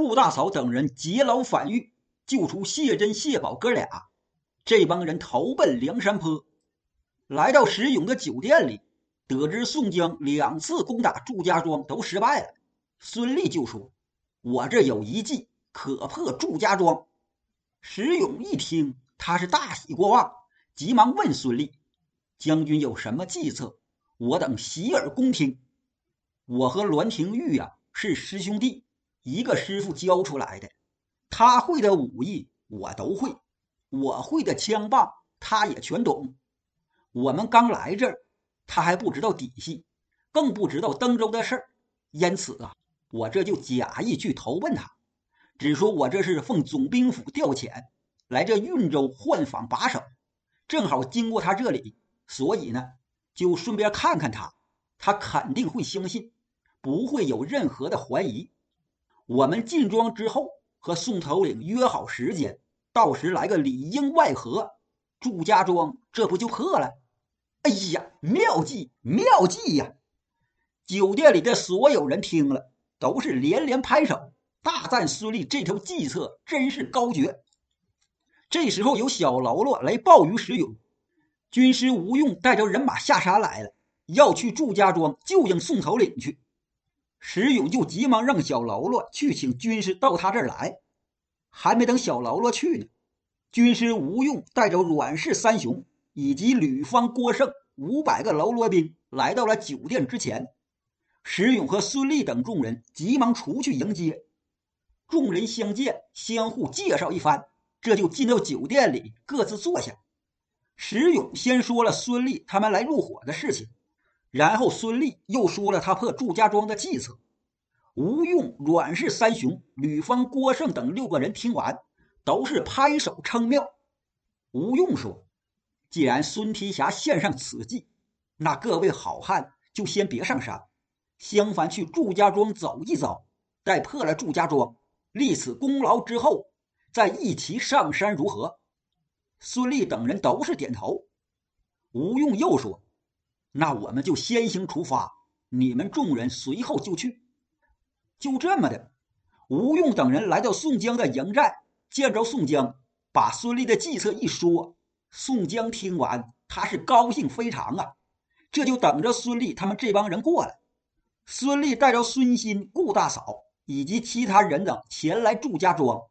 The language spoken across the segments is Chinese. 顾大嫂等人劫牢反狱，救出谢珍、谢宝哥俩。这帮人逃奔梁山坡，来到石勇的酒店里，得知宋江两次攻打祝家庄都失败了。孙立就说：“我这有一计，可破祝家庄。”石勇一听，他是大喜过望，急忙问孙立：“将军有什么计策？我等洗耳恭听。”我和栾廷玉是师兄弟，一个师傅教出来的，他会的武艺我都会，我会的枪棒他也全懂。我们刚来这儿，他还不知道底细，更不知道登州的事儿，因此我这就假意去投奔他，只说我这是奉总兵府调遣来这郓州换访把守，正好经过他这里，所以呢就顺便看看他，他肯定会相信，不会有任何的怀疑。我们进庄之后和宋头领约好时间，到时来个里应外合，祝家庄这不就破了？哎呀，妙计妙计呀！酒店里的所有人听了都是连连拍手，大赞孙立这条计策真是高绝。这时候有小喽啰来报于石勇，军师吴用带着人马下山来了，要去祝家庄救应宋头领去。石勇就急忙让小喽啰去请军师到他这儿来。还没等小喽啰去呢，军师吴用带着阮氏三雄以及吕方、郭盛500个喽啰兵来到了酒店之前。石勇和孙立等众人急忙出去迎接，众人相见，相互介绍一番，这就进到酒店里各自坐下。石勇先说了孙立他们来入伙的事情，然后孙立又说了他破祝家庄的计策。吴用、阮氏三雄、吕方、郭盛等6个人听完都是拍手称妙。吴用说：“既然孙提辖献上此计，那各位好汉就先别上山，相反去祝家庄走一遭，待破了祝家庄，立此功劳之后再一齐上山如何？”孙立等人都是点头。吴用又说：“那我们就先行出发，你们众人随后就去。”就这么的，吴用等人来到宋江的营寨，见着宋江，把孙立的计策一说。宋江听完，他是高兴非常啊，这就等着孙立他们这帮人过来。孙立带着孙新、顾大嫂以及其他人等前来祝家庄，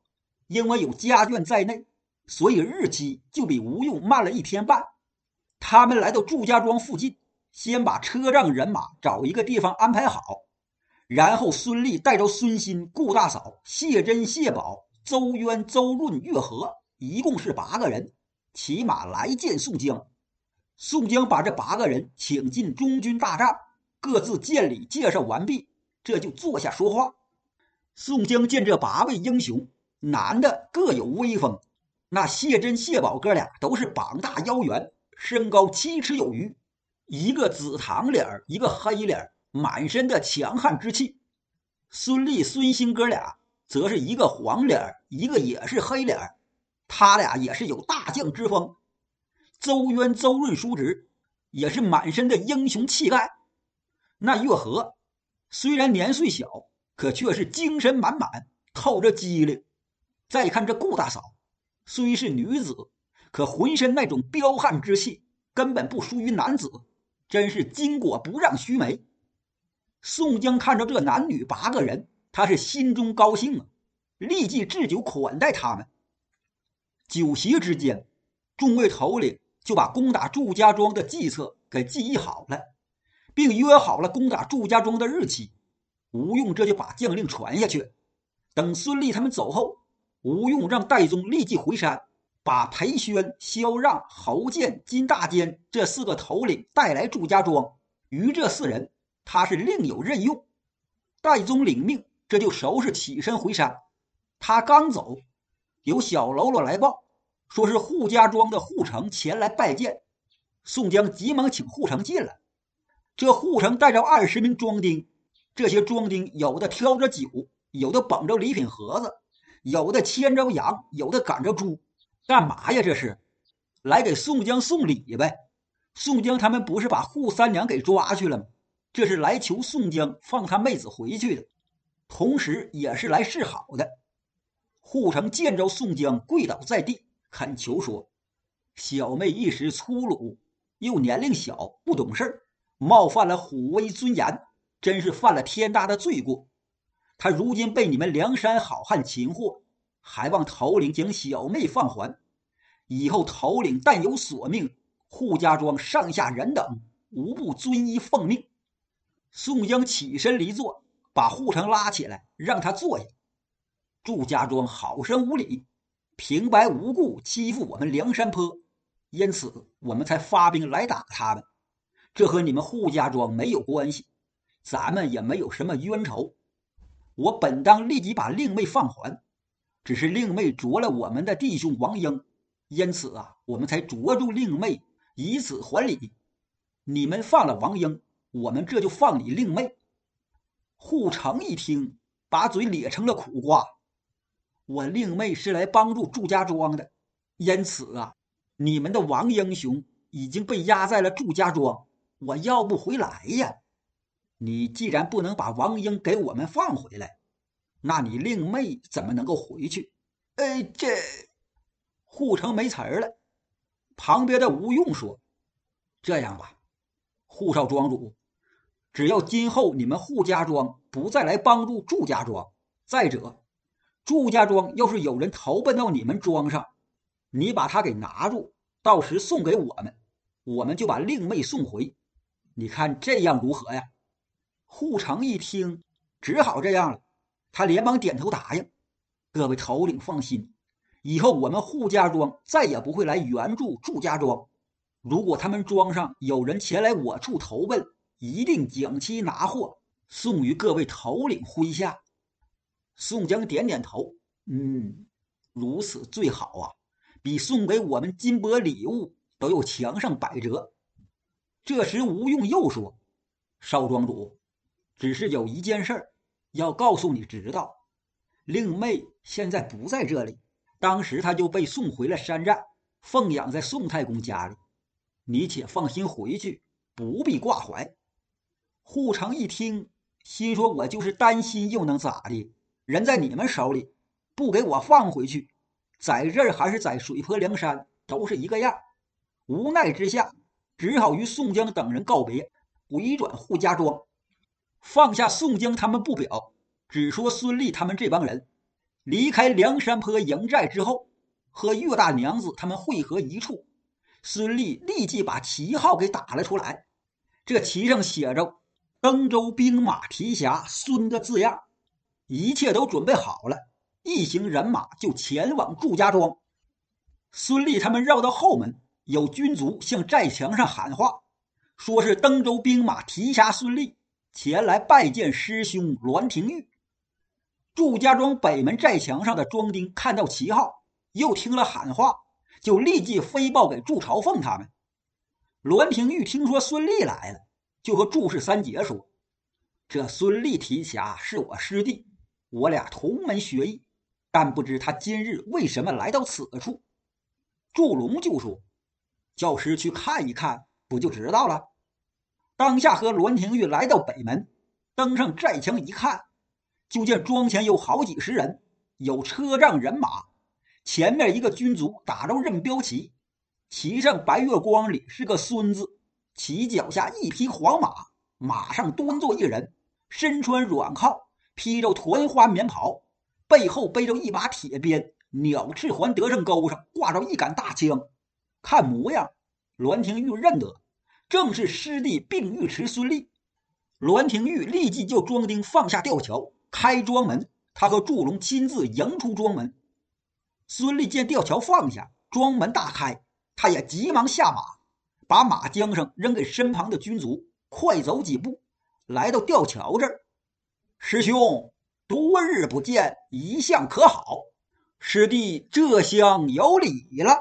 因为有家眷在内，所以日期就比吴用慢了1天半。他们来到祝家庄附近，先把车仗人马找一个地方安排好，然后孙立带着孙新、顾大嫂、谢珍、谢宝、周渊、周润、岳和，一共是8个人，骑马来见宋江。宋江把这8个人请进中军大帐，各自见礼介绍完毕，这就坐下说话。宋江见这8位英雄，男的各有威风，那谢珍、谢宝哥俩都是膀大腰圆，身高7尺有余，一个紫膛脸，一个黑脸，满身的强悍之气。孙立、孙兴哥俩则是一个黄脸，一个也是黑脸，他俩也是有大将之风。周渊、周润叔侄也是满身的英雄气概。那岳和虽然年岁小，可却是精神满满，透着机灵。再看这顾大嫂，虽是女子，可浑身那种彪悍之气根本不输于男子，真是巾帼不让须眉。宋江看着这男女8个人，他是心中高兴啊，立即置酒款待他们。酒席之间，众位头领就把攻打祝家庄的计策给记忆好了，并约好了攻打祝家庄的日期。吴用这就把将令传下去。等孙立他们走后，吴用让戴宗立即回山，把裴宣、萧让、侯建、金大坚这4个头领带来祝家庄，于这4人他是另有任用。戴宗领命，这就收拾起身回山。他刚走，有小喽啰来报，说是扈家庄的扈城前来拜见。宋江急忙请扈城进来。这扈城带着20名庄丁，这些庄丁有的挑着酒，有的捧着礼品盒子，有的牵着羊，有的赶着猪。干嘛呀这是？来给宋江送礼呗。宋江他们不是把扈三娘给抓去了吗？这是来求宋江放他妹子回去的。同时也是来示好的。护城建州宋江跪倒在地，恳求说：“小妹一时粗鲁，又年龄小，不懂事，冒犯了虎威尊严，真是犯了天大的罪过。他如今被你们梁山好汉擒获，还望头领将小妹放还。以后头领但有所命，扈家庄上下人等无不遵依奉命。”宋江起身离座，把扈城拉起来，让他坐下。祝家庄好生无礼，平白无故欺负我们梁山坡，因此我们才发兵来打他们。这和你们扈家庄没有关系，咱们也没有什么冤仇。我本当立即把令妹放还，只是令妹捉了我们的弟兄王英，因此我们才捉住令妹，以此还礼。你们放了王英，我们这就放你令妹。扈城一听，把嘴咧成了苦瓜。我令妹是来帮助祝家庄的，因此你们的王英雄已经被压在了祝家庄，我要不回来呀。你既然不能把王英给我们放回来，那你令妹怎么能够回去？这……扈城没词儿了。旁边的吴用说：“这样吧，扈少庄主，只要今后你们扈家庄不再来帮助祝家庄，再者，祝家庄要是有人投奔到你们庄上，你把他给拿住，到时送给我们，我们就把令妹送回。你看这样如何呀？”扈城一听，只好这样了。他连忙点头答应：“各位头领放心，以后我们扈家庄再也不会来援助祝家庄。如果他们庄上有人前来我处投奔，一定将其拿获，送于各位头领麾下。”宋江点点头：“如此最好啊，比送给我们金帛礼物都有强上100折。”这时吴用又说：“少庄主，只是有一件事儿要告诉你知道，令妹现在不在这里，当时她就被送回了山寨，奉养在宋太公家里。你且放心回去，不必挂怀。”扈城一听，心说我就是担心又能咋的，人在你们手里，不给我放回去，在这儿还是在水泊梁山都是一个样。无奈之下，只好与宋江等人告别，回转扈家庄。放下宋江他们不表，只说孙立他们这帮人离开梁山坡营寨之后，和岳大娘子他们汇合一处。孙立立即把旗号给打了出来，这旗上写着登州兵马提辖孙的字样。一切都准备好了，一行人马就前往祝家庄。孙立他们绕到后门，有军卒向寨墙上喊话，说是登州兵马提辖孙立前来拜见师兄栾廷玉。祝家庄北门寨墙上的庄丁看到旗号，又听了喊话，就立即飞报给祝朝凤他们。栾廷玉听说孙立来了，就和祝氏三杰说：“这孙立提辖是我师弟，我俩同门学艺，但不知他今日为什么来到此处。”祝龙就说：“教师去看一看，不就知道了。”当下和栾廷玉来到北门，登上寨墙一看，就见庄前有好几十人，有车仗人马。前面一个军卒打着任标旗，旗上白月光里是个孙字，旗脚下一匹黄马，马上端坐一人，身穿软靠，披着团花棉袍，背后背着一把铁鞭，鸟翅环得胜钩上挂着一杆大枪。看模样，栾廷玉认得，正是师弟并尉迟孙立。栾廷玉立即叫庄丁放下吊桥，开庄门，他和祝龙亲自迎出庄门。孙立见吊桥放下，庄门大开，他也急忙下马，把马缰绳扔给身旁的军卒，快走几步来到吊桥这儿。“师兄，多日不见，一向可好？”“师弟这厢有礼了。”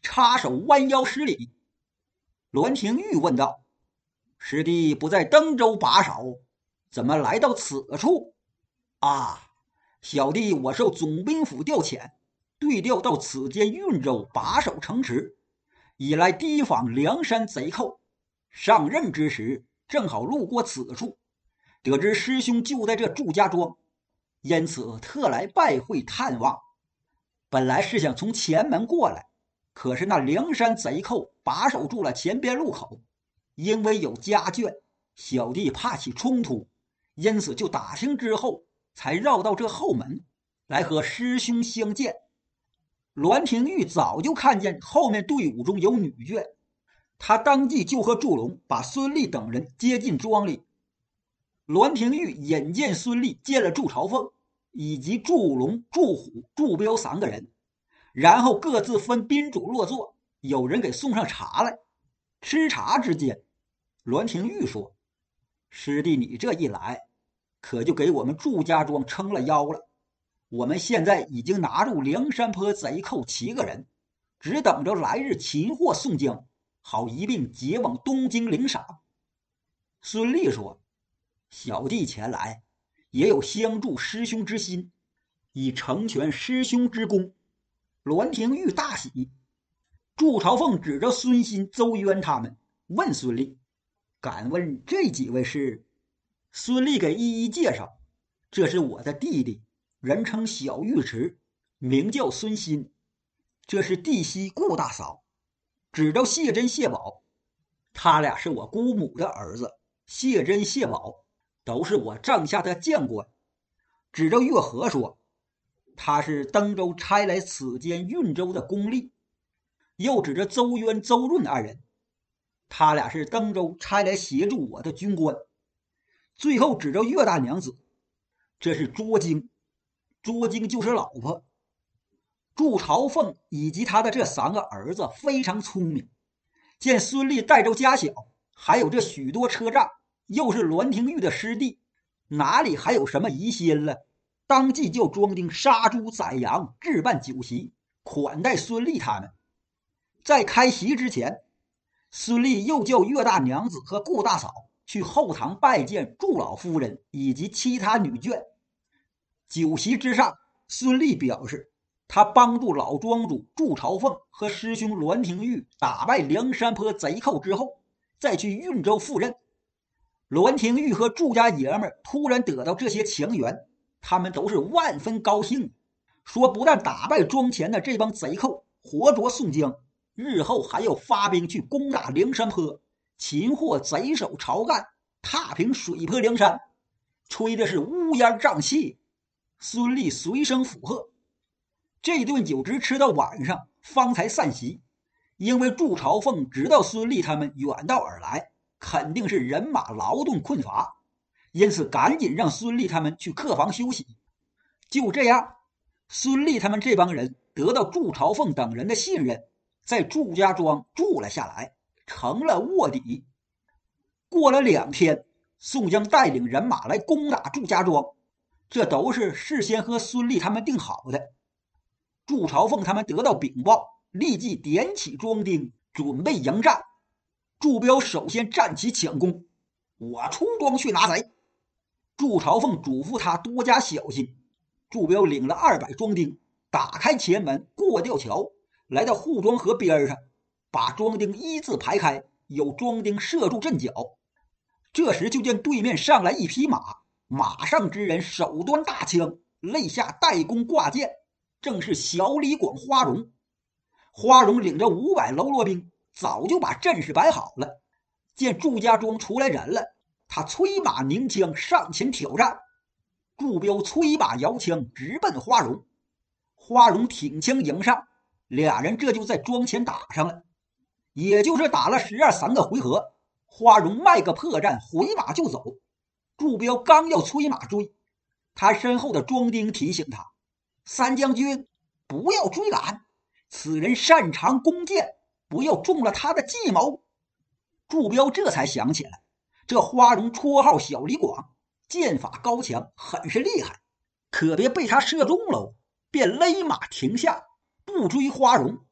插手弯腰施礼。栾廷玉问道：“师弟不在登州把守，怎么来到此处？”“小弟我受总兵府调遣，对调到此间运州把守城池，以来提防梁山贼寇。上任之时，正好路过此处，得知师兄就在这祝家庄，因此特来拜会探望。本来是想从前门过来，可是那梁山贼寇把守住了前边路口，因为有家眷，小弟怕起冲突，因此就打听之后才绕到这后门来和师兄相见。栾廷玉早就看见后面队伍中有女眷，他当即就和祝龙把孙俪等人接进庄里。栾廷玉引荐孙俪见了祝朝凤以及祝龙、祝虎、祝彪三个人，然后各自分宾主落座，有人给送上茶来。吃茶之间，栾廷玉说：“师弟，你这一来可就给我们祝家庄撑了腰了。我们现在已经拿住梁山坡贼寇7个人，只等着来日擒获宋江，好一并劫往东京领赏。”孙俪说：“小弟前来也有相助师兄之心，以成全师兄之功。”栾廷玉大喜。祝朝凤指着孙新、邹渊他们问孙俪：“敢问这几位是？”孙俪给一一介绍：“这是我的弟弟，人称小尉迟，名叫孙新。这是弟媳顾大嫂，指着谢珍、谢宝，他俩是我姑母的儿子，谢珍、谢宝都是我帐下的将官。”指着月和说：“他是登州差来此间运州的公吏。”又指着邹渊、邹润2人，他俩是登州差来协助我的军官。最后指着岳大娘子：“这是捉精，捉精就是老婆。”祝朝凤以及他的这3个儿子非常聪明，见孙俪带着家小，还有这许多车仗，又是栾廷玉的师弟，哪里还有什么疑心了？当即就装订杀猪宰羊，置办酒席，款待孙俪他们。在开席之前，孙俪又叫岳大娘子和顾大嫂去后堂拜见祝老夫人以及其他女眷。酒席之上，孙俪表示他帮助老庄主祝朝凤和师兄栾廷玉打败梁山坡贼寇之后，再去运州赴任。栾廷玉和祝家爷们突然得到这些情缘，他们都是万分高兴，说不但打败庄前的这帮贼寇，活捉宋江，日后还要发兵去攻打梁山坡，擒获贼首晁盖，踏平水泊梁山，吹的是乌烟瘴气。孙俪随声附和。这顿酒直吃到晚上方才散席，因为祝朝凤知道孙俪他们远道而来，肯定是人马劳动困乏，因此赶紧让孙俪他们去客房休息。就这样，孙俪他们这帮人得到祝朝凤等人的信任，在祝家庄住了下来，成了卧底。过了2天，宋江带领人马来攻打祝家庄，这都是事先和孙俪他们定好的。祝朝凤他们得到禀报，立即点起庄丁，准备迎战。祝彪首先站起抢攻：“我出庄去拿贼。”祝朝凤嘱咐他多加小心。祝彪领了200庄丁，打开前门，过吊桥，来到护庄河边上，把庄丁一字排开，有庄丁射住阵脚。这时就见对面上来一匹马，马上之人手端大枪，肋下带弓挂剑，正是小李广花荣。花荣领着500喽啰兵，早就把阵势摆好了。见祝家庄出来人了，他催马鸣枪上前挑战。祝彪催马摇枪直奔花荣，花荣挺枪迎上，俩人这就在庄前打上了。也就是打了12、13个回合，花荣卖个破绽，回马就走。祝彪刚要催马追，他身后的庄丁提醒他：“三将军，不要追赶，此人擅长弓箭，不要中了他的计谋。”祝彪这才想起来，这花荣绰号小李广，剑法高强，很是厉害，可别被他射中喽，便勒马停下，不追花荣，